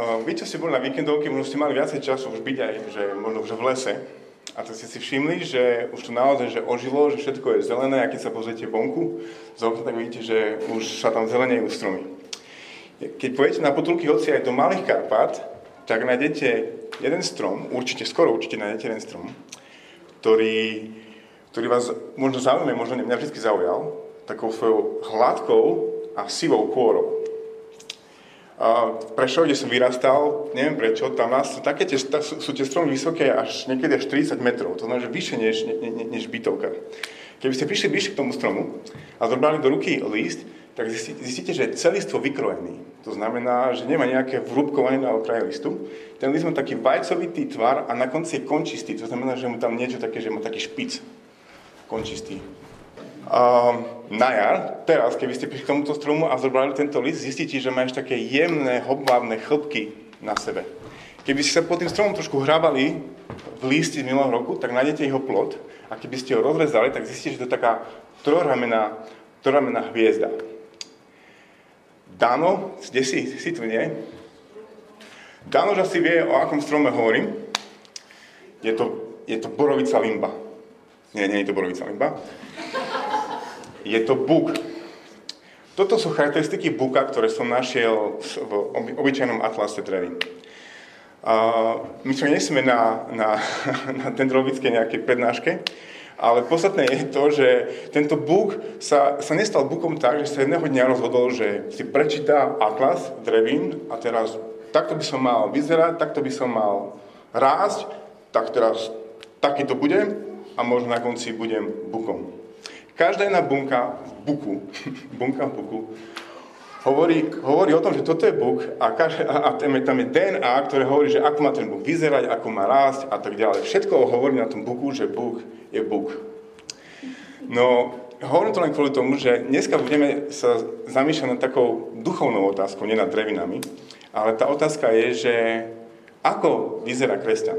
Vy, čo ste boli na víkendovke, možno ste mali viacej času už byť aj, že možno už v lese. A to ste si všimli, že už to naozaj že ožilo, že všetko je zelené a keď sa pozriete vonku z okna, tak vidíte, že už sa tam zelenejú stromy. Keď pôjdete na Potulky hoci aj do Malých Karpát, tak nájdete jeden strom, skoro určite nájdete jeden strom, ktorý vás možno zaujíma, možno mňa vždy zaujal, takou svojou hladkou a sivou kôrou. Prešov, kde som vyrastal, neviem prečo, tam nás sú tie stromy vysoké až niekedy až 30 metrov, to znamená, že vyššie než bytovka. Keby ste prišli bližšie k tomu stromu a zobrali do ruky líst, tak zistíte, že je celistvo vykrojený. To znamená, že nemá nejaké vrúbkovanie na okraji listu. Ten list má taký vajcovitý tvar a na konci je končistý, to znamená, že mu tam niečo také, že má taký špic končistý. Na jar, teraz, keby ste prišli k tomuto stromu a zobrali tento list, zistíte, že máš také jemné, hobvábne chlpky na sebe. Keby ste sa pod tým stromom trošku hrábali v lísti z minulého roku, tak nájdete jeho plod a keby ste ho rozrezali, tak zistíte, že to je taká trojramená hviezda. Dano, kde si tu nie? Dano, že asi vie, o akom strome hovorím. Je to borovica limba. Nie je to borovica limba. Je to buk. Toto sú charakteristiky buka, ktoré som našiel v obyčajnom atlase drevin. My sme nesme na dendrologické nejakej prednáške, ale podstatné je to, že tento buk sa nestal bukom tak, že sa jedného dňa rozhodol, že si prečíta atlas drevín a teraz takto by som mal vyzerať, takto by som mal rásť, tak teraz takýto budem a možno na konci budem bukom. Každá jedna bunka v buku hovorí o tom, že toto je buk a tam je DNA, ktoré hovorí, že ako má ten buk vyzerať, ako má rásť a tak ďalej. Všetko hovorí na tom buku, že buk je buk. No, hovorím to len kvôli tomu, že dneska budeme sa zamýšľať nad takou duchovnou otázkou, nie nad drevinami, ale tá otázka je, že ako vyzerá kresťan?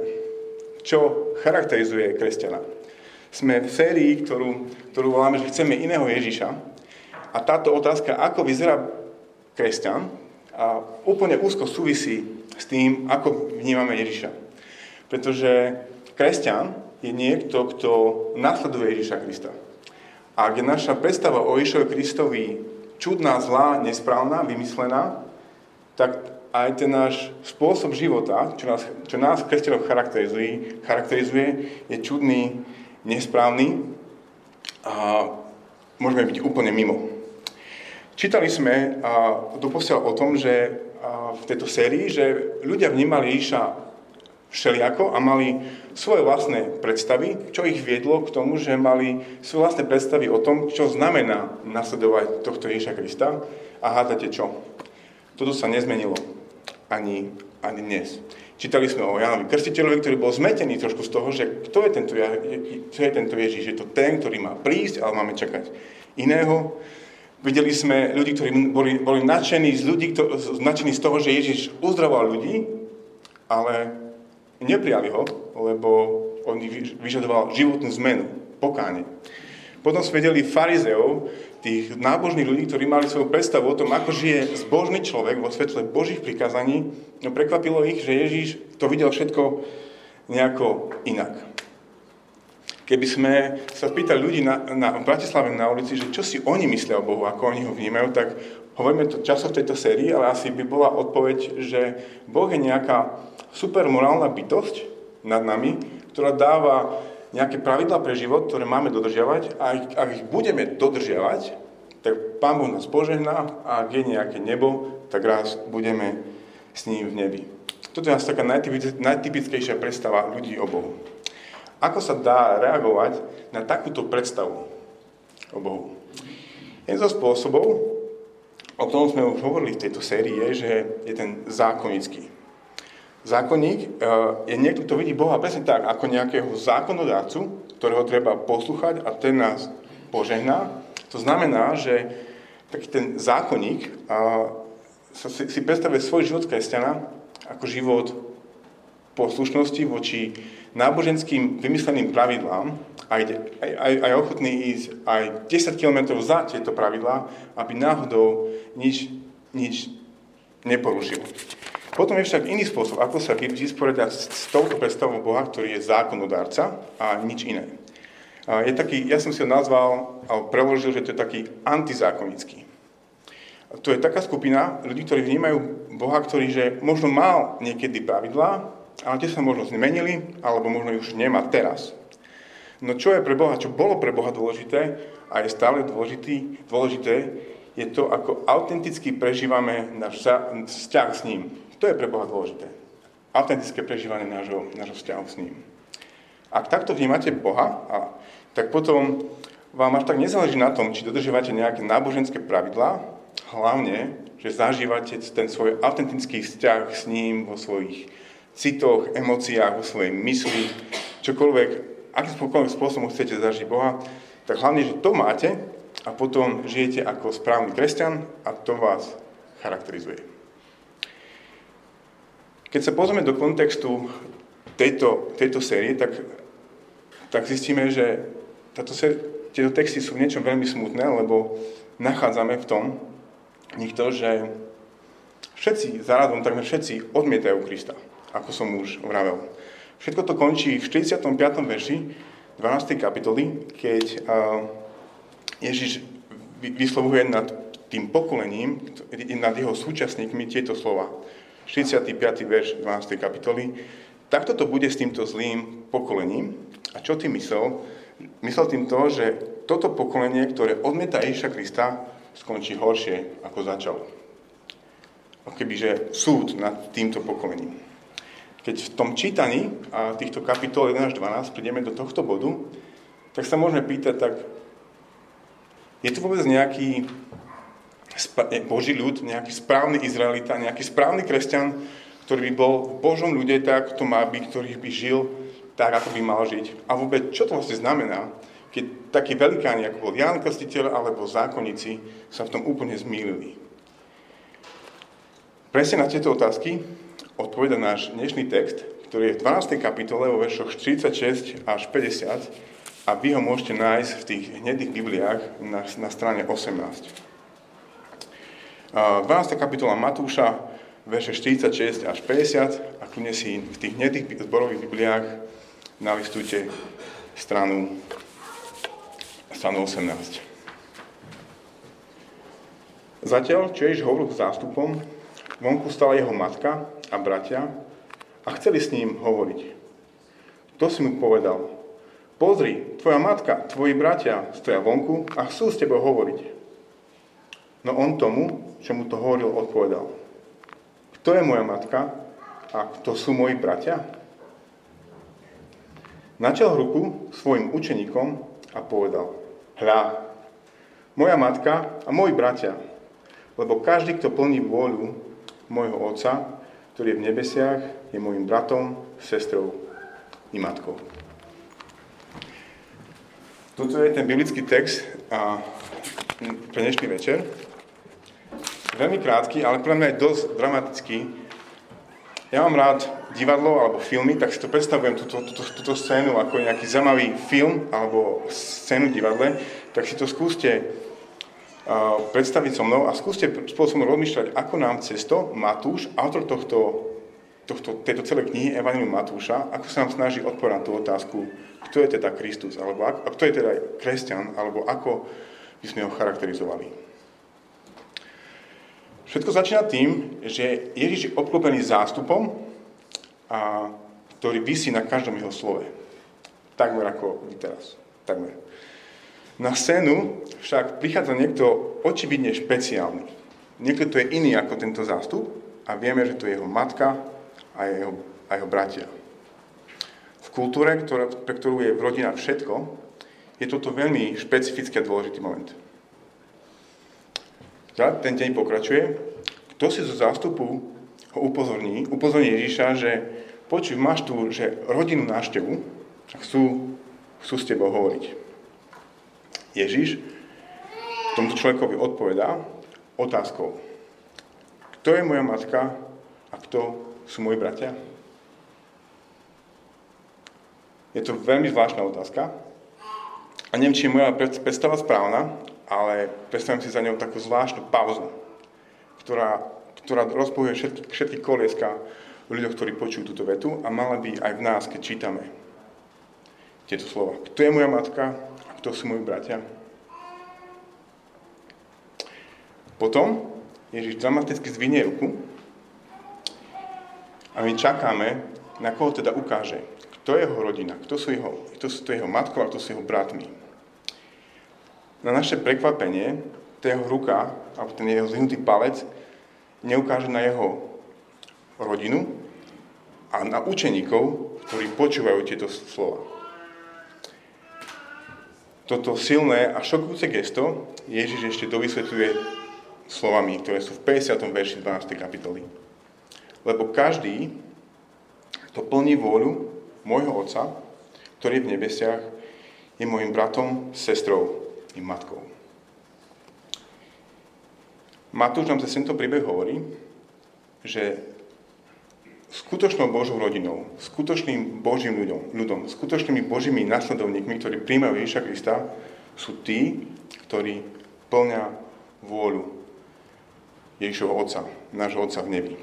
Čo charakterizuje kresťana? Sme v sérii, ktorú voláme, že chceme iného Ježiša. A táto otázka, ako vyzerá kresťan, a úplne úzko súvisí s tým, ako vnímame Ježiša. Pretože kresťan je niekto, kto nasleduje Ježiša Krista. A ak je naša predstava o Ježišovi Kristovi čudná, zlá, nesprávna, vymyslená, tak aj ten náš spôsob života, čo nás kresťanov charakterizuje, je čudný, nesprávny a môžeme byť úplne mimo. Čítali sme doposiaľ o tom, že v tejto sérii, že ľudia vnímali Ježiša všeliako a mali svoje vlastné predstavy, čo ich viedlo k tomu, že mali svoje vlastné predstavy o tom, čo znamená nasledovať tohto Ježiša Krista a hádate čo. Toto sa nezmenilo ani dnes. Čítali sme o Jánovi Krstiteľovi, ktorý bol zmetený trošku z toho, že kto je tento Ježiš. Je to ten, ktorý má prísť, ale máme čakať iného. Videli sme ľudí, ktorí boli nadšení z toho, že Ježiš uzdravoval ľudí, ale neprijali ho, lebo on vyžadoval životnú zmenu, pokánie. Potom sme videli farizeov, tých nábožných ľudí, ktorí mali svoju predstavu o tom, ako žije zbožný človek vo svetle Božích prikázaní. No prekvapilo ich, že Ježiš to videl všetko nejako inak. Keby sme sa pýtali ľudí v Bratislave na ulici, že čo si oni myslia o Bohu, ako oni ho vnímajú, tak hovoríme to často v tejto sérii, ale asi by bola odpoveď, že Boh je nejaká supermorálna bytosť nad nami, ktorá dáva nejaké pravidlá pre život, ktoré máme dodržiavať a ak ich budeme dodržiavať, tak Pán Boh nás požehná a ak je nejaké nebo, tak raz budeme s ním v nebi. Toto je asi taká najtypickejšia predstava ľudí o Bohu. Ako sa dá reagovať na takúto predstavu o Bohu? Jeden zo spôsobov, o ktorom sme už hovorili v tejto sérii, je, že je ten zákonnický. Zákonník je niekto, kto vidí Boha presne tak, ako nejakého zákonodácu, ktorého treba poslúchať a ten nás požehná. To znamená, že taký ten zákonník si predstavuje svoj život kresťana ako život poslušnosti voči náboženským vymysleným pravidlám a je ochotný ísť aj 10 km za tieto pravidlá, aby náhodou nič neporušil. Potom je však iný spôsob, ako sa vysporiadať s touto predstavou Boha, ktorý je zákonodárca a nič iné. Je taký, ja som si ho nazval, alebo preložil, že to je taký antizákonnický. To je taká skupina ľudí, ktorí vnímajú Boha, ktorý že možno mal niekedy pravidlá, ale tie sa možno zmenili, alebo možno už nemá teraz. No čo je pre Boha, čo bolo pre Boha dôležité a je stále dôležité, je to, ako autenticky prežívame náš vzťah s ním. To je pre Boha dôležité. Autentické prežívanie nášho vzťahu s ním. Ak takto vnímate Boha, tak potom vám až tak nezáleží na tom, či dodržiavate nejaké náboženské pravidlá, hlavne, že zažívate ten svoj autentický vzťah s ním vo svojich citoch, emóciách, vo svojej mysli, čokoľvek, akýmkoľvek spôsobom chcete zažiť Boha, tak hlavne, že to máte a potom žijete ako správny kresťan a to vás charakterizuje. Keď sa pozrieme do kontextu tejto série, tak zistíme, že tieto texty sú v niečom veľmi smutné, lebo nachádzame v tom niekto, že všetci, zaradom takmer všetci odmietajú Krista, ako som už vravel. Všetko to končí v 45. verši 12. kapitoly, keď Ježiš vyslovuje nad tým pokolením, nad jeho súčasníkmi tieto slova. 45. verš 12. kapitoly. Takto to bude s týmto zlým pokolením. A čo ty myslel? Myslel tým to, že toto pokolenie, ktoré odmieta Ježiša Krista, skončí horšie, ako začalo. Akobyže súd nad týmto pokolením. Keď v tom čítaní a týchto kapitol 1 až 12 prídeme do tohto bodu, tak sa môžeme pýtať, tak je tu vôbec nejaký Boží ľud, nejaký správny Izraelita, nejaký správny kresťan, ktorý by bol v Božom ľude tak, to má byť, ktorý by žil tak, ako by mal žiť. A vôbec, čo to vlastne znamená, keď takí velikáni, ako bol Ján Krstiteľ alebo zákonníci, sa v tom úplne zmýlili? Presne na tieto otázky odpoveda náš dnešný text, ktorý je v 12. kapitole vo veršoch 46 až 50 a vy ho môžete nájsť v tých hnedých bibliách na strane 18. 12. kapitola Matúša, verše 46 až 50 a kľudne si v tých hnedých zborových bibliách nalistujte stranu 18. Zatiaľ, čo Ježiš hovoril k zástupom, vonku stala jeho matka a bratia a chceli s ním hovoriť. Kto si mu povedal? Pozri, tvoja matka, tvoji bratia stoja vonku a chcú s tebou hovoriť. No on tomu, čo mu to hovoril, odpovedal. Kto je moja matka a kto sú moji bratia? Načal ruku svojim učeníkom a povedal. Hľa, moja matka a moji bratia, lebo každý, kto plní vôľu môjho Otca, ktorý je v nebesiach, je môjim bratom, sestrou i matkou. Toto je ten biblický text pre dnešný večer. Veľmi krátky, ale pre mňa je dosť dramatický. Ja mám rád divadlo alebo filmy, tak si to predstavujem, túto scénu ako nejaký zaujímavý film alebo scénu divadle, tak si to skúste predstaviť so mnou a skúste spôsobom rozmýšľať, ako nám cez to Matúš, autor tejto celej knihy Evangelium Matúša, ako sa nám snaží odpovedať tú otázku, kto je teda Kristus, alebo kto je teda kresťan, alebo ako by sme ho charakterizovali. Všetko začína tým, že Ježiš je obklopený zástupom, ktorý visí na každom jeho slove. Takmer ako vy teraz. Takmer. Na scénu však prichádza niekto očividne špeciálny. Niekto to je iný ako tento zástup a vieme, že to je jeho matka a jeho bratia. V kultúre, pre ktorú je rodina všetko, je toto veľmi špecifický a dôležitý moment. Ten deň pokračuje. Kto si zo zástupu ho upozorní Ježiša, že počuj, máš tu že rodinnú návštevu a chcú s tebou hovoriť. Ježiš tomuto človekovi odpovedá otázkou. Kto je moja matka a kto sú moji bratia? Je to veľmi zvláštna otázka. A neviem, či je moja predstava správna, ale predstavím si za ňou takú zvláštnu pauzu, ktorá ktorá rozpohuje všetky kolieska v ľuďoch, ktorí počujú túto vetu a mala by aj v nás, keď čítame tieto slova. Kto je moja matka a kto sú moji bratia? Potom Ježiš dramaticky zdvihne ruku a my čakáme, na koho teda ukáže, kto je jeho rodina, kto sú jeho matkou a kto sú jeho bratmi. Na naše prekvapenie, tá jeho ruka, alebo ten jeho zvinutý palec, neukáže na jeho rodinu a na učeníkov, ktorí počúvajú tieto slova. Toto silné a šokujúce gesto Ježiš ešte dovysvetľuje slovami, ktoré sú v 50. verši 12. kapitoly. Lebo každý, kto plní vôľu môjho Otca, ktorý je v nebesiach, je môjim bratom, sestrou i matkou. Matúš nám zase tento príbeh hovorí, že skutočnou Božou rodinou, skutočným Božím ľudom, skutočnými Božími nasledovníkmi, ktorí príjmajú Ježiša Krista, sú tí, ktorí plnia vôľu Ježišovho Otca, nášho Otca v nebi.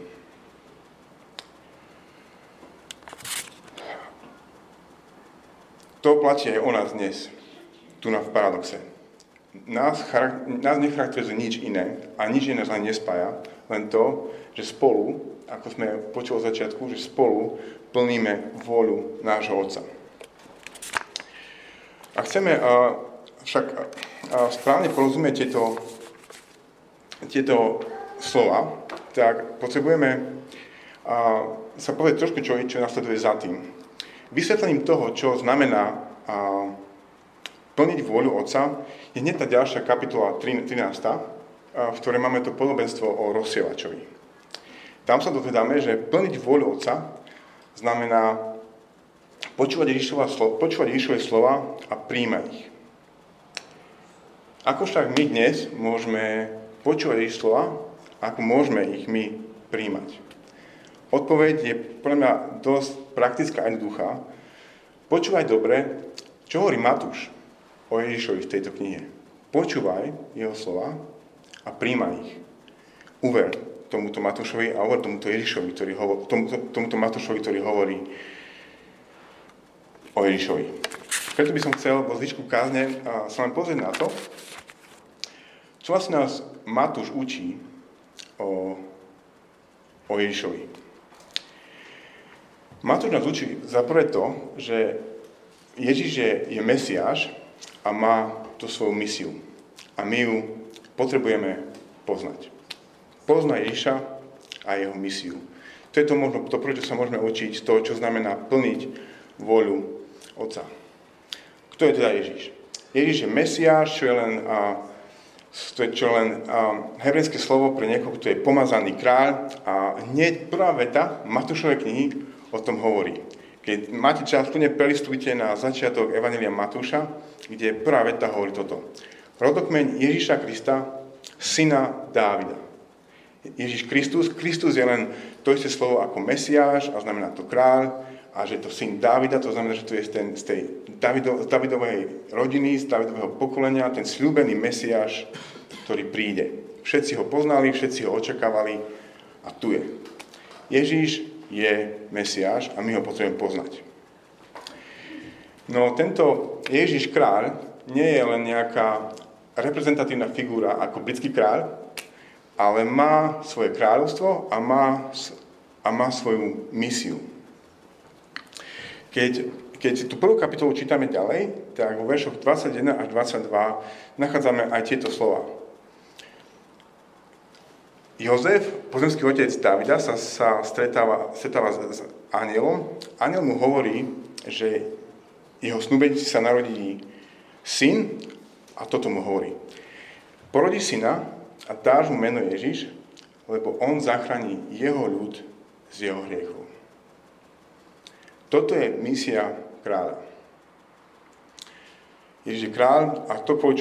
To platí aj o nás dnes, tu na v Paradoxe. Nás necharakterizuje nič iné a nič iné nás nespája, len to, že spolu, ako sme počuli od začiatku, že spolu plníme vôľu nášho Otca. A chceme však správne porozumieť tieto slova, tak potrebujeme sa povedať trošku, čo nasleduje za tým. Vysvetlením toho, čo znamená plniť vôľu Otca, je hneď tá ďalšia kapitola 13, v ktorej máme to podobenstvo o rozsievačovi. Tam sa dozvedáme, že plniť vôľu Otca znamená počúvať Ježišove slova a prijímať ich. Ako však my dnes môžeme počúvať Ježišove slova, ako môžeme ich my prijímať? Odpoveď je pre mňa dosť praktická a jednoduchá. Počúvaj dobre, čo hovorí Matúš o Ježišovi v tejto knihe. Počúvaj jeho slova a prijímaj ich. Uver tomuto Matúšovi a hovor tomuto Ježišovi, tomuto Matúšovi, ktorý hovorí o Ježišovi. Preto by som chcel vo zvyšku kázne sa len pozrieť na to, čo vlastne nás Matúš učí o Ježišovi. Matúš nás učí za prvé to, že Ježiš je Mesiáš a má tú svoju misiu. A my ju potrebujeme poznať. Pozná Ježiša a jeho misiu. To je to možno, to prečo sa môžeme učiť, to, čo znamená plniť vôľu Otca. Kto je teda Ježiš? Ježiš je Mesiáš, čo je len hebrejské slovo pre niekoho, kto je pomazaný kráľ a hneď prvá veta Matúšovej knihy o tom hovorí. Keď máte čas, kľudne prelistujte na začiatok Evanjelia Matúša, kde prvá veta hovorí toto. Rodokmeň Ježiša Krista, syna Dávida. Ježiš Kristus. Kristus je len to isté slovo ako Mesiáš a znamená to kráľ a že je to syn Dávida, to znamená, že to je z tej Dávidovej rodiny, z Dávidového pokolenia, ten sľúbený Mesiáš, ktorý príde. Všetci ho poznali, všetci ho očakávali a tu je. Ježiš je Mesiáš a my ho potrebujeme poznať. No tento Ježiš kráľ nie je len nejaká reprezentatívna figúra ako britský kráľ, ale má svoje kráľovstvo a má svoju misiu. Keď tú prvú kapitolu čítame ďalej, tak vo veršoch 21 až 22 nachádzame aj tieto slova. Jozef, pozemský otec Dávida, sa stretáva s anjelom. Anjel mu hovorí, že jeho snúbenici sa narodí syn a toto mu hovorí. Porodí syna a dáš mu meno Ježiš, lebo on zachrání jeho ľud z jeho hriechov. Toto je misia kráľa. Ježiš je kráľ a to, kvôli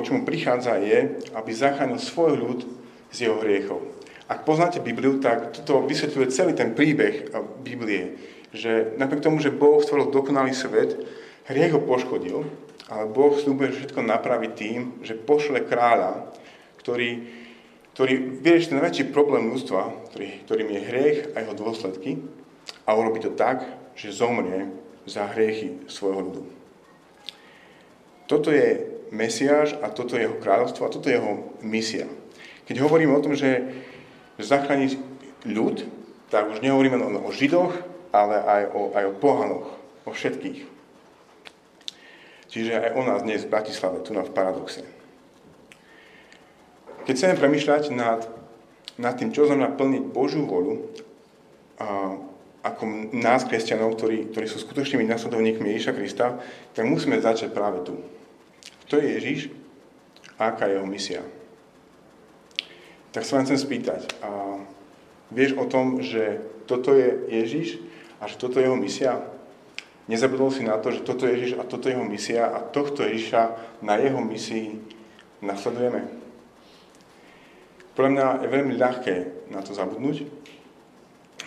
čomu prichádza, je, aby zachránil svoj ľud z jeho hriechov. Ak poznáte Bibliu, tak toto vysvetľuje celý ten príbeh Biblie, že napriek tomu, že Boh stvoril dokonalý svet, hriech ho poškodil, ale Boh sľubuje, že všetko napraví tým, že pošle kráľa, ktorý ktorý vyrieši najväčší problém ľudstva, ktorým je hriech a jeho dôsledky, a urobí to tak, že zomrie za hriechy svojho ľudu. Toto je Mesiáš a toto je jeho kráľovstvo a toto je jeho misia. Keď hovoríme o tom, že zachrániť ľud, tak už nehovoríme len o Židoch, ale aj o pohanoch, o všetkých. Čiže aj o nás dnes v Bratislave, tu na v Paradoxe. Keď chceme premýšľať nad tým, čo znamená plniť Božiu voľu, ako nás, kresťanov, ktorí sú skutočnými nasledovníkmi Ježiša Krista, tak musíme začať práve tu. Kto je Ježiš a aká je jeho misia? Tak sa vám chcem spýtať, vieš o tom, že toto je Ježiš a že toto je jeho misia? Nezabudol si na to, že toto je Ježiš a toto je jeho misia a tohto Ježiša na jeho misii nasledujeme? Podľa mňa je veľmi ľahké na to zabudnúť,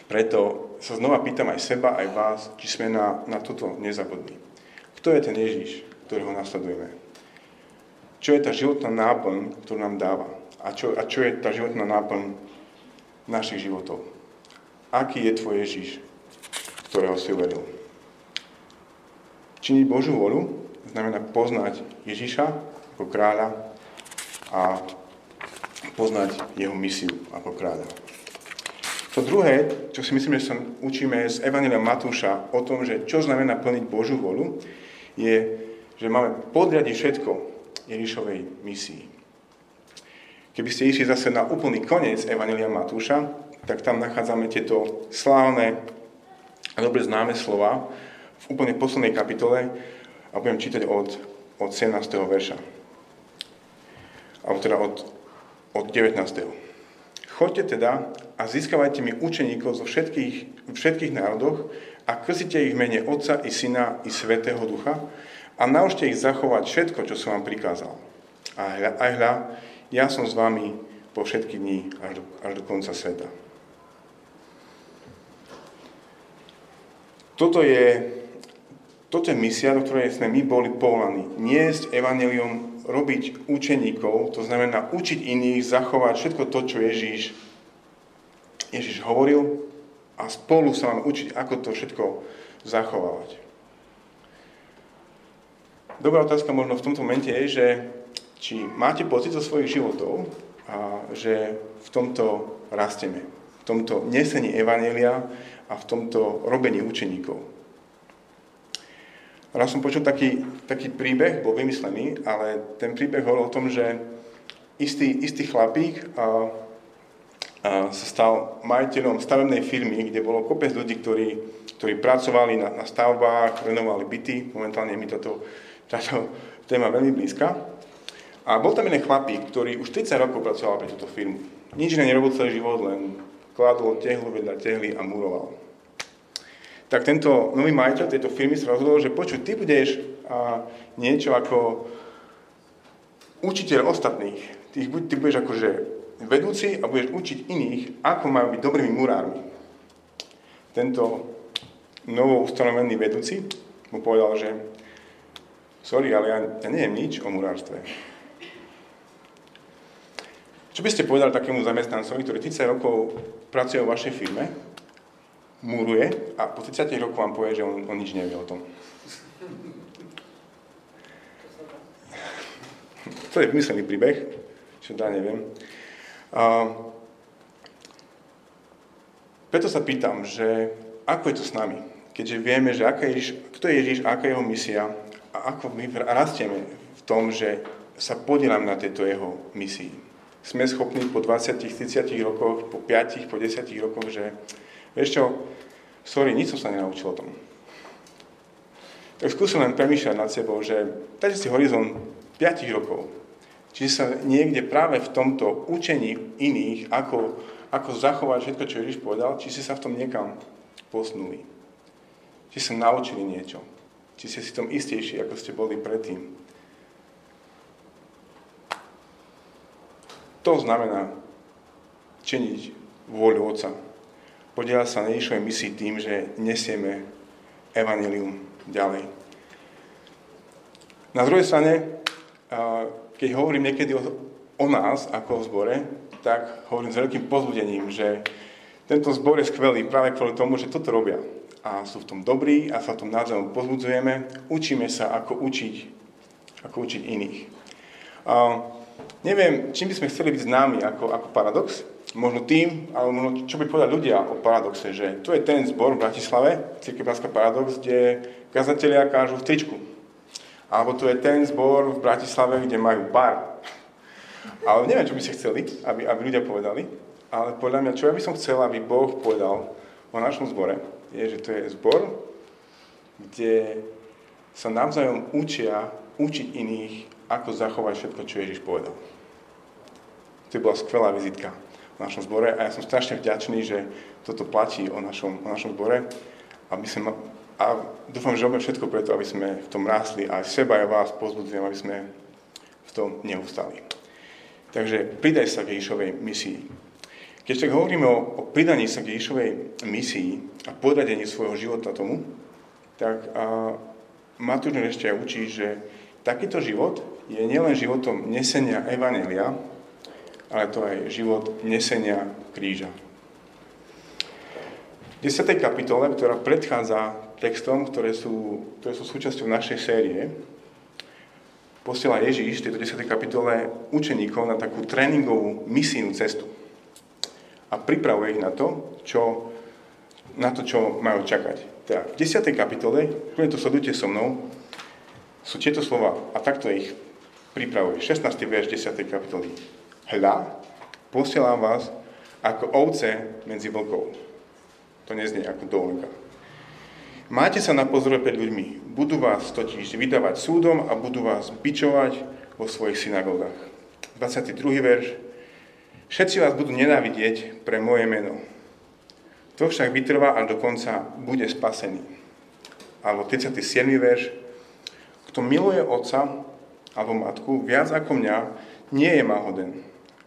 preto sa znova pýtam aj seba, aj vás, či sme na toto nezabudli. Kto je ten Ježiš, ktorého nasledujeme? Čo je tá životná náplň, ktorú nám dáva? A čo je tá životná náplň našich životov? Aký je tvoj Ježiš, ktorého si uveril? Činiť Božiu vôľu znamená poznať Ježiša ako kráľa a poznať jeho misiu ako kráľa. To druhé, čo si myslím, že sa učíme z Evanjelia Matúša o tom, že čo znamená plniť Božiu vôľu, je, že máme podriadiť všetko Ježišovej misii. Keby ste išli zase na úplný koniec Evanjelia Matúša, tak tam nachádzame tieto slávne a dobre známe slova v úplne poslednej kapitole a budem čítať od 17. verša. Alebo teda od 19. Choďte teda a získavajte mi učeníkov zo všetkých národoch a krstite ich v mene Otca i Syna i Svätého Ducha a naučte ich zachovať všetko, čo som vám prikázal. A hľa, ja som s vami po všetky dní až do konca sveta. Toto je misia, do ktorej sme my boli povolaní. Niesť evanjelium, robiť učeníkov, to znamená učiť iných, zachovať všetko to, čo Ježiš hovoril a spolu sa máme učiť, ako to všetko zachovávať. Dobrá otázka možno v tomto momente je, že či máte pocit zo svojich životov, že v tomto rasteme, v tomto nesení evanjelia a v tomto robení učeníkov. Raz som počul taký príbeh, bol vymyslený, ale ten príbeh hovoril o tom, že istý chlapík sa stal majiteľom stavebnej firmy, kde bolo kopec ľudí, ktorí pracovali na stavbách, renovovali byty. Momentálne mi táto téma veľmi blízka. A bol tam jeden chlapík, ktorý už 30 rokov pracoval pre túto firmu. Nič iné nerobil celý život, len kladol tehlu vedľa tehly a muroval. Tak tento nový majiteľ tejto firmy sa rozhodol, že počuj, ty budeš niečo ako učiteľ ostatných. Ty budeš akože vedúci a budeš učiť iných, ako majú byť dobrými murármi. Tento novo ustanovený vedúci mu povedal, že sorry, ale ja neviem nič o murárstve. Čo by ste povedali takému zamestnancovi, ktorý 30 rokov pracuje v vašej firme, muruje a po 30 rokoch vám povie, že on nič nevie o tom? To je vymyslený príbeh, čo neviem. Preto sa pýtam, že ako je to s nami, keďže vieme, že kto je Ježiš, aká je jeho misia a ako my rastieme v tom, že sa podielam na tejto jeho misii. Sme schopní po 20, 30 rokoch, po 5, po 10 rokoch, že vieš čo, sorry, nič som sa nenaučil o tom. Tak skúsim len premýšľať nad sebou, že dajte si horizont 5 rokov. Čiže sa niekde práve v tomto učení iných, ako zachovať všetko, čo Ježiš povedal, či ste sa v tom niekam posunuli. Či sa naučili niečo. Či ste si v tom istejší, ako ste boli predtým. To znamená činiť vôľu Otca. Podieľať sa na Ježišovej misii tým, že nesieme evanjelium ďalej. Na druhej strane, keď hovorím niekedy o nás ako o zbore, tak hovorím s veľkým povzbudením, že tento zbor je skvelý práve kvôli tomu, že toto robia. A sú v tom dobrí a sa v tom navzájom povzbudzujeme. Učíme sa, ako učiť iných. Neviem, čím by sme chceli byť známi ako Paradox. Možno tým, ale možno čo by povedali ľudia o Paradoxe, že tu je ten zbor v Bratislave, Cirkev Banská Paradox, kde kazatelia kážu v tričku. Alebo tu je ten zbor v Bratislave, kde majú bar. Ale neviem, čo by ste chceli, aby ľudia povedali, ale podľa mňa, čo ja by som chcel, aby Boh povedal o našom zbore, je, že to je zbor, kde sa navzájom učiť iných, ako zachovať všetko, čo Ježiš povedal. To je bola skvelá vizitka v našom zbore a ja som strašne vďačný, že toto platí o našom zbore a dúfam, že robíme všetko preto, aby sme v tom rástli a aj seba a vás povzbudzujem, aby sme v tom neustali. Takže pridaj sa k Ježišovej misii. Keď tak hovoríme o pridaní sa k Ježišovej misii a podradení svojho života tomu, tak Matúš ešte aj učí, že takýto život je nielen životom nesenia evanjelia, ale to aj život nesenia kríža. V 10. kapitole, ktorá predchádza textom, ktoré sú súčasťou našej série, posiela Ježiš v tejto 10. kapitole učeníkov na takú tréningovú misijnú cestu a pripravuje ich na to, čo majú čakať. Teda v 10. kapitole, ktoré to sledujte so mnou, sú tieto slova a takto ich pripravuje. 16. verš 10. kapitoly. Hľa, posielam vás ako ovce medzi vlkov. To neznie ako dovolenka. Máte sa na pozore pred ľuďmi. Budú vás totiž vydávať súdom a budú vás bičovať vo svojich synagógach. 22. verš. Všetci vás budú nenávidieť pre moje meno. To však vytrvá a dokonca bude spasený. Alebo 37. verš. Kto miluje otca alebo matku viac ako mňa, nie je máhoden.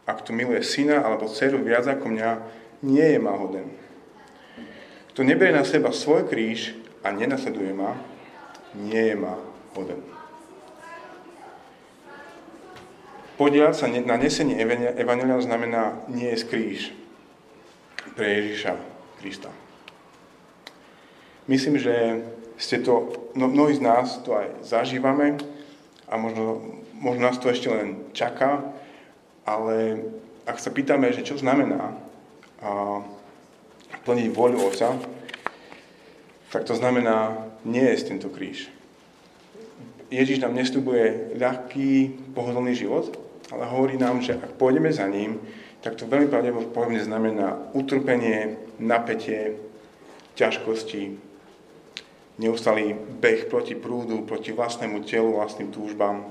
A kto miluje syna alebo dceru viac ako mňa, nie je máhoden. Kto neberie na seba svoj kríž a nenasleduje ma, nie je máhoden. Podieľať sa na nesení evanjelia znamená niesť kríž pre Ježiša Krista. Myslím, že mnohí z nás to aj zažívame a možno nás to ešte len čaká, ale ak sa pýtame, že čo znamená plniť vôľu Otca, tak to znamená niesť tento kríž. Ježiš nám nesľubuje ľahký, pohodlný život, ale hovorí nám, že ak pôjdeme za ním, tak to veľmi pravdepodobne znamená utrpenie, napätie, ťažkosti, neustalý beh proti prúdu, proti vlastnému telu, vlastným túžbám.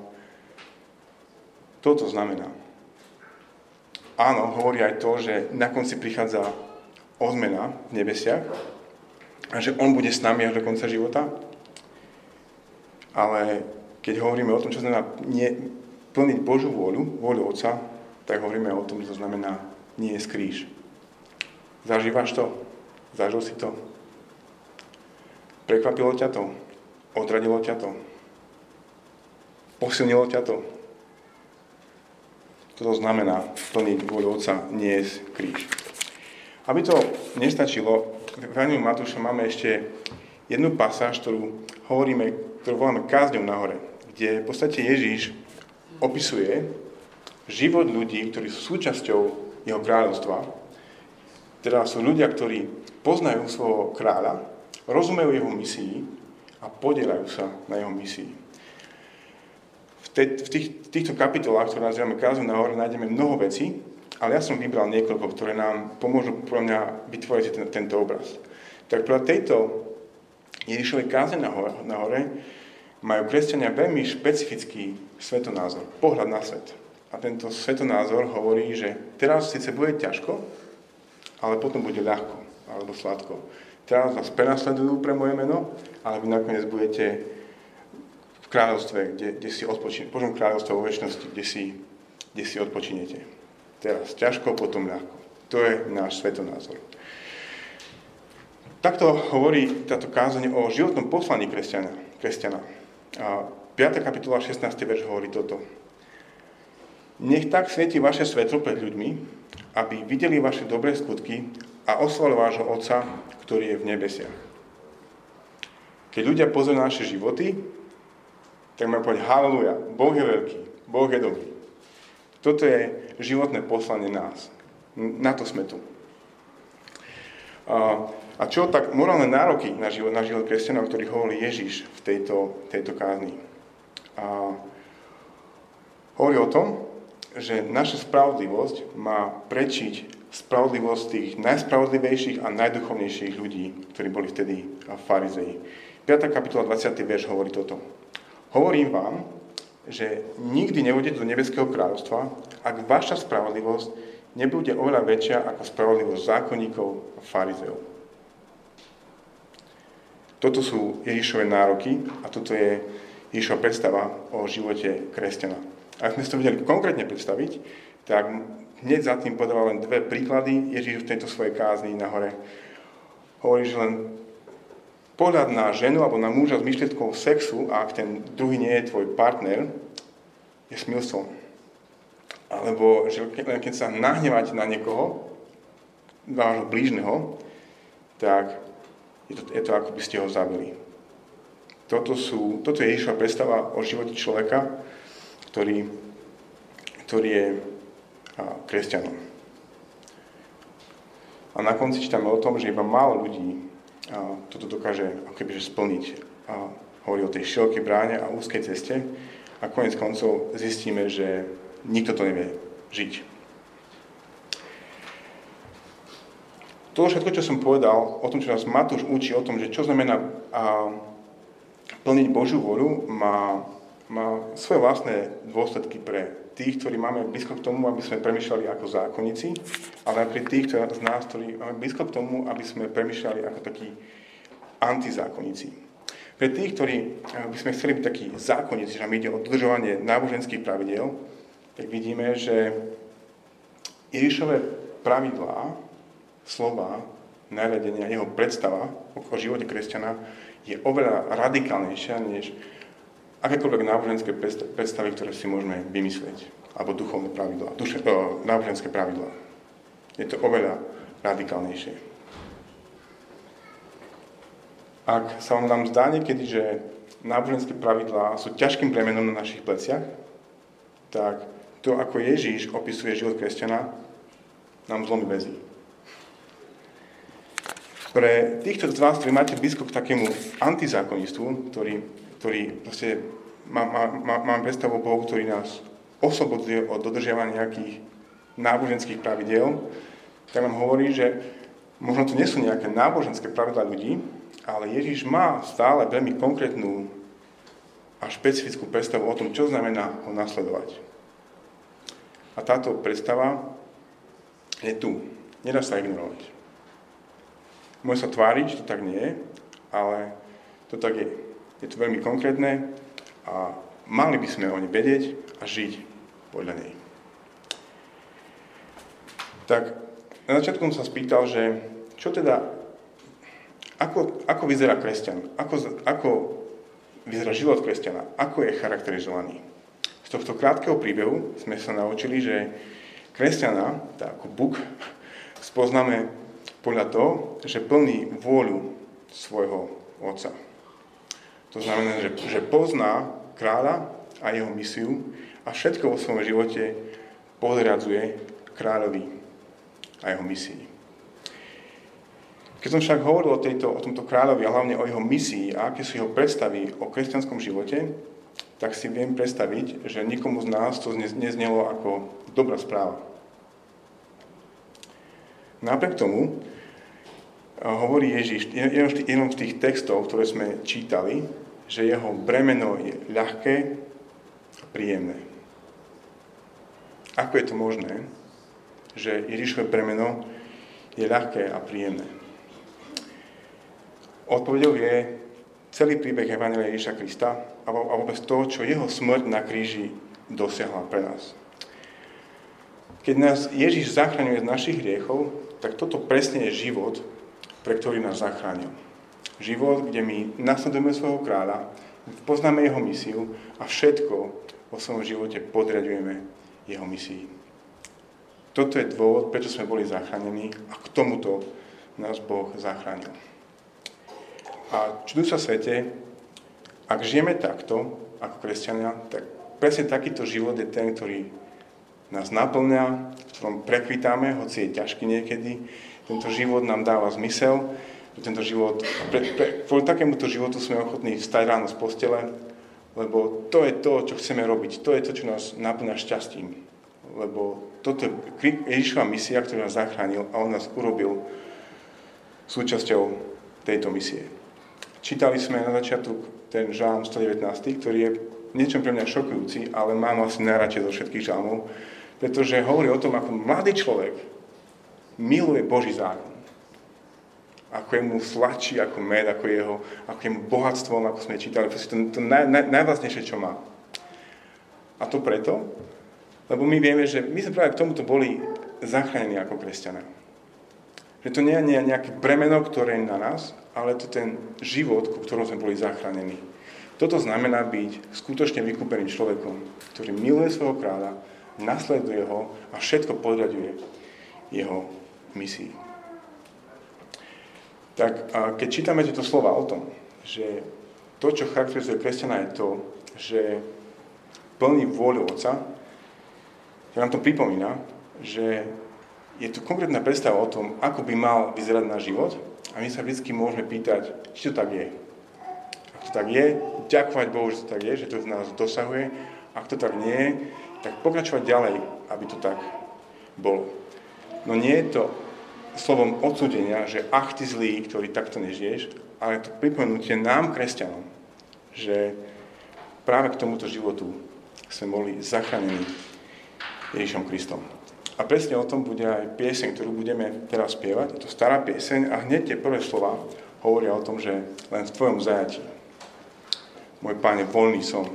Toto znamená. Áno, hovorí aj to, že na konci prichádza odmena v nebesiach a že on bude s nami až do konca života. Ale keď hovoríme o tom, čo znamená plniť Božiu vôľu Otca, tak hovoríme o tom, čo znamená niesť kríž. Zažívaš to? Zažil si to? Prekvapilo ťa to? Odradilo ťa to? Posilnilo ťa to? Toto znamená plniť vôľu Otca, niesť kríž. Aby to nestačilo, v Evangeliu Matúša máme ešte jednu pasáž, ktorú voláme kázňou na hore, kde v podstate Ježiš opisuje život ľudí, ktorí sú súčasťou jeho kráľovstva. Teda sú ľudia, ktorí poznajú svojho kráľa, rozumejú jeho misii a podieľajú sa na jeho misii. V týchto kapitolách, ktoré nazývame kázňou na hore, nájdeme mnoho vecí, ale ja som vybral niekoľko, ktoré nám pomôžu podľa mňa vytvoriť tento obraz. Tak podľa tejto Ježišovej kázne na hore majú kresťania veľmi špecifický svetonázor, pohľad na svet. A tento svetonázor hovorí, že teraz síce bude ťažko, ale potom bude ľahko alebo sladko. Teraz vás prenasledujú pre moje meno, ale vy nakoniec budete v kráľovstve, kde si odpočinete. Božom kráľovstve vo večnosti, kde si odpočinete. Teraz ťažko, potom ľahko. To je náš svetonázor. Takto hovorí táto kázanie o životnom poslaní kresťana. 5. kapitola 16. verš hovorí toto. Nech tak svieti vaše svetlo pred ľuďmi, aby videli vaše dobré skutky a oslal vášho Otca, ktorý je v nebesiach. Keď ľudia pozrú naše životy, tak majú povedať haleluja, Boh je veľký, Boh je dobrý. Toto je životné poslanie nás. Na to sme tu. A čo tak morálne nároky na život kresťanov, o ktorých hovorí Ježiš v tejto kázni? Hovorí o tom, že naša spravodlivosť má prečiť spravodlivosť tých najspravodlivejších a najduchovnejších ľudí, ktorí boli vtedy farizeji. 5. kapitola 20. verš hovorí toto. Hovorím vám, že nikdy nebudete do nebeského kráľovstva, ak vaša spravodlivosť nebude oveľa väčšia ako spravodlivosť zákonníkov a farizeov. Toto sú Ježišove nároky a toto je Ježišova predstava o živote kresťana. Ak sme si to vedeli konkrétne predstaviť, tak hneď za tým podával len dve príklady Ježiš v tejto svojej kázni na hore. Hovorí, že len pohľad na ženu alebo na muža s myšlienkou sexu, a ak ten druhý nie je tvoj partner, je smilstvom. Alebo že keď sa nahnevate na niekoho, vášho blížneho, tak je to ako by ste ho zabili. Toto je Ježišova predstava o živote človeka, ktorý je kresťanom. A na konci čítame o tom, že iba málo ľudí toto dokáže akobyže splniť. A hovorí o tej širokej bráne a úzkej ceste a koniec koncov zistíme, že nikto to nevie žiť. To všetko, čo som povedal o tom, čo nás Matúš učí o tom, že čo znamená plniť Božiu vôľu, má svoje vlastné dôsledky pre tých, ktorí máme blízko k tomu, aby sme premýšľali ako zákonníci, ale aj pre tých z nás, ktorí máme blízko k tomu, aby sme premýšľali ako takí antizákonníci. Pre tých, ktorí by sme chceli byť takí zákonníci, že nám ide o dodržovanie náboženských pravidiel, tak vidíme, že Ježišové pravidlá, slova, nariadenia, jeho predstava o živote kresťana je oveľa radikálnejšia, než akékoľvek náboženské predstavy, ktoré si môžeme vymyslieť, alebo duchovné pravidlá, náboženské pravidlá. Je to oveľa radikálnejšie. Ak sa vám zdá niekedy, že náboženské pravidlá sú ťažkým bremenom na našich pleciach, tak to, ako Ježiš opisuje život kresťana, nám zlomí väzy. Pre týchto z vás, ktorí máte blízko k takému antizákonníctvu, ktorý proste mám predstavu Bohu, ktorý nás oslobodzuje od dodržiavania nejakých náboženských pravidiel, tak nám hovorí, že možno to nie sú nejaké náboženské pravidlá ľudí, ale Ježiš má stále veľmi konkrétnu a špecifickú predstavu o tom, čo znamená ho nasledovať. A táto predstava je tu. Nedá sa ignorovať. Môže sa tváriť, že to tak nie je, ale to tak je. Je to veľmi konkrétne a mali by sme o nej vedieť a žiť podľa nej. Tak na začiatku som sa spýtal, že čo teda, ako vyzerá kresťan, ako vyzerá život kresťana, ako je charakterizovaný. Z tohto krátkeho príbehu sme sa naučili, že kresťana, tá ako Buk, spoznáme podľa toho, že plní vôľu svojho Otca. To znamená, že pozná kráľa a jeho misiu a všetko vo svojom živote podriadzuje kráľovi a jeho misii. Keď som však hovoril o tomto kráľovi a hlavne o jeho misii a aké sú jeho predstavy o kresťanskom živote, tak si viem predstaviť, že nikomu z nás to neznelo ako dobrá správa. Napriek tomu, hovorí Ježiš jednom z tých textov, ktoré sme čítali, že jeho bremeno je ľahké a príjemné. Ako je to možné, že Ježišové bremeno je ľahké a príjemné? Odpovedou je celý príbeh Evanjelia Ježiša Krista a vôbec toho, čo jeho smrť na kríži dosiahla pre nás. Keď nás Ježiš zachraňuje z našich hriechov, tak toto presne je život, pre ktorý nás zachránil. Život, kde my nasledujeme svojho kráľa, poznáme jeho misiu a všetko vo svojom živote podriadujeme jeho misii. To Toto je dôvod, prečo sme boli zachránení a k tomuto nás Boh zachránil. A čuduj sa svete, ak žijeme takto, ako kresťania, tak presne takýto život je ten, ktorý nás naplňa, v ktorom prekvítame, hoci je ťažký niekedy. Tento život nám dáva zmysel. Tento život, kvôli takémuto životu sme ochotní vstať ráno z postele, lebo to je to, čo chceme robiť. To je to, čo nás naplňa šťastím. Lebo toto je Ježišova misia, ktorú nás zachránil a on nás urobil súčasťou tejto misie. Čítali sme na začiatok ten žalm 119, ktorý je niečo pre mňa šokujúci, ale mám asi najradšej zo všetkých žalmov, pretože hovorí o tom, ako mladý človek miluje Boží zákon. Ako je mu sladší, ako med, ako je mu bohatstvom, ako sme čítali. Proste to najvlastnejšie, čo má. A to preto, lebo my vieme, že my sme práve k tomuto boli zachránení ako kresťané. Že to nie je nejaké bremeno, ktoré je na nás, ale to ten život, ku ktorom sme boli zachránení. Toto znamená byť skutočne vykúpeným človekom, ktorý miluje svojho kráľa, nasleduje ho a všetko podriaďuje jeho misii. Tak keď čítame tieto slova o tom, že to, čo charakterizuje kresťana, je to, že plní vôľu Otca, tak nám to pripomína, že je tu konkrétna predstava o tom, ako by mal vyzerať náš život a my sa vždy môžeme pýtať, či to tak je. Ak to tak je, ďakovať Bohu, že to tak je, že to v nás dosahuje. Ak to tak nie je, tak pokračovať ďalej, aby to tak bolo. No nie je to slovom odsúdenia, že ach ty zlý, ktorý takto nežiješ, ale to pripomenutie nám, kresťanom, že práve k tomuto životu sme boli zachránení Ježišom Kristom. A presne o tom bude aj pieseň, ktorú budeme teraz spievať. Je to stará pieseň a hneď tie prvé slova hovoria o tom, že len v tvojom zajatí, môj Páne, voľný som.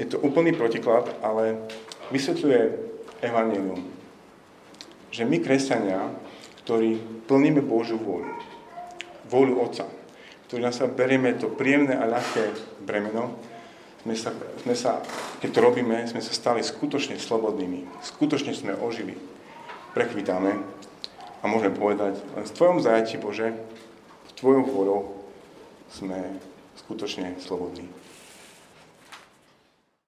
Je to úplný protiklad, ale vysvetľuje evanjelium, že my, kresťania, ktorý plníme Božiu vôľu, vôľu Otca, ktorý na sa berieme to príjemné a ľahké bremeno, keď to robíme, sme sa stali skutočne slobodnými, skutočne sme oživí, prekvítame a môžeme povedať, len v tvojom zajatí, Bože, v tvojou vôľou sme skutočne slobodní.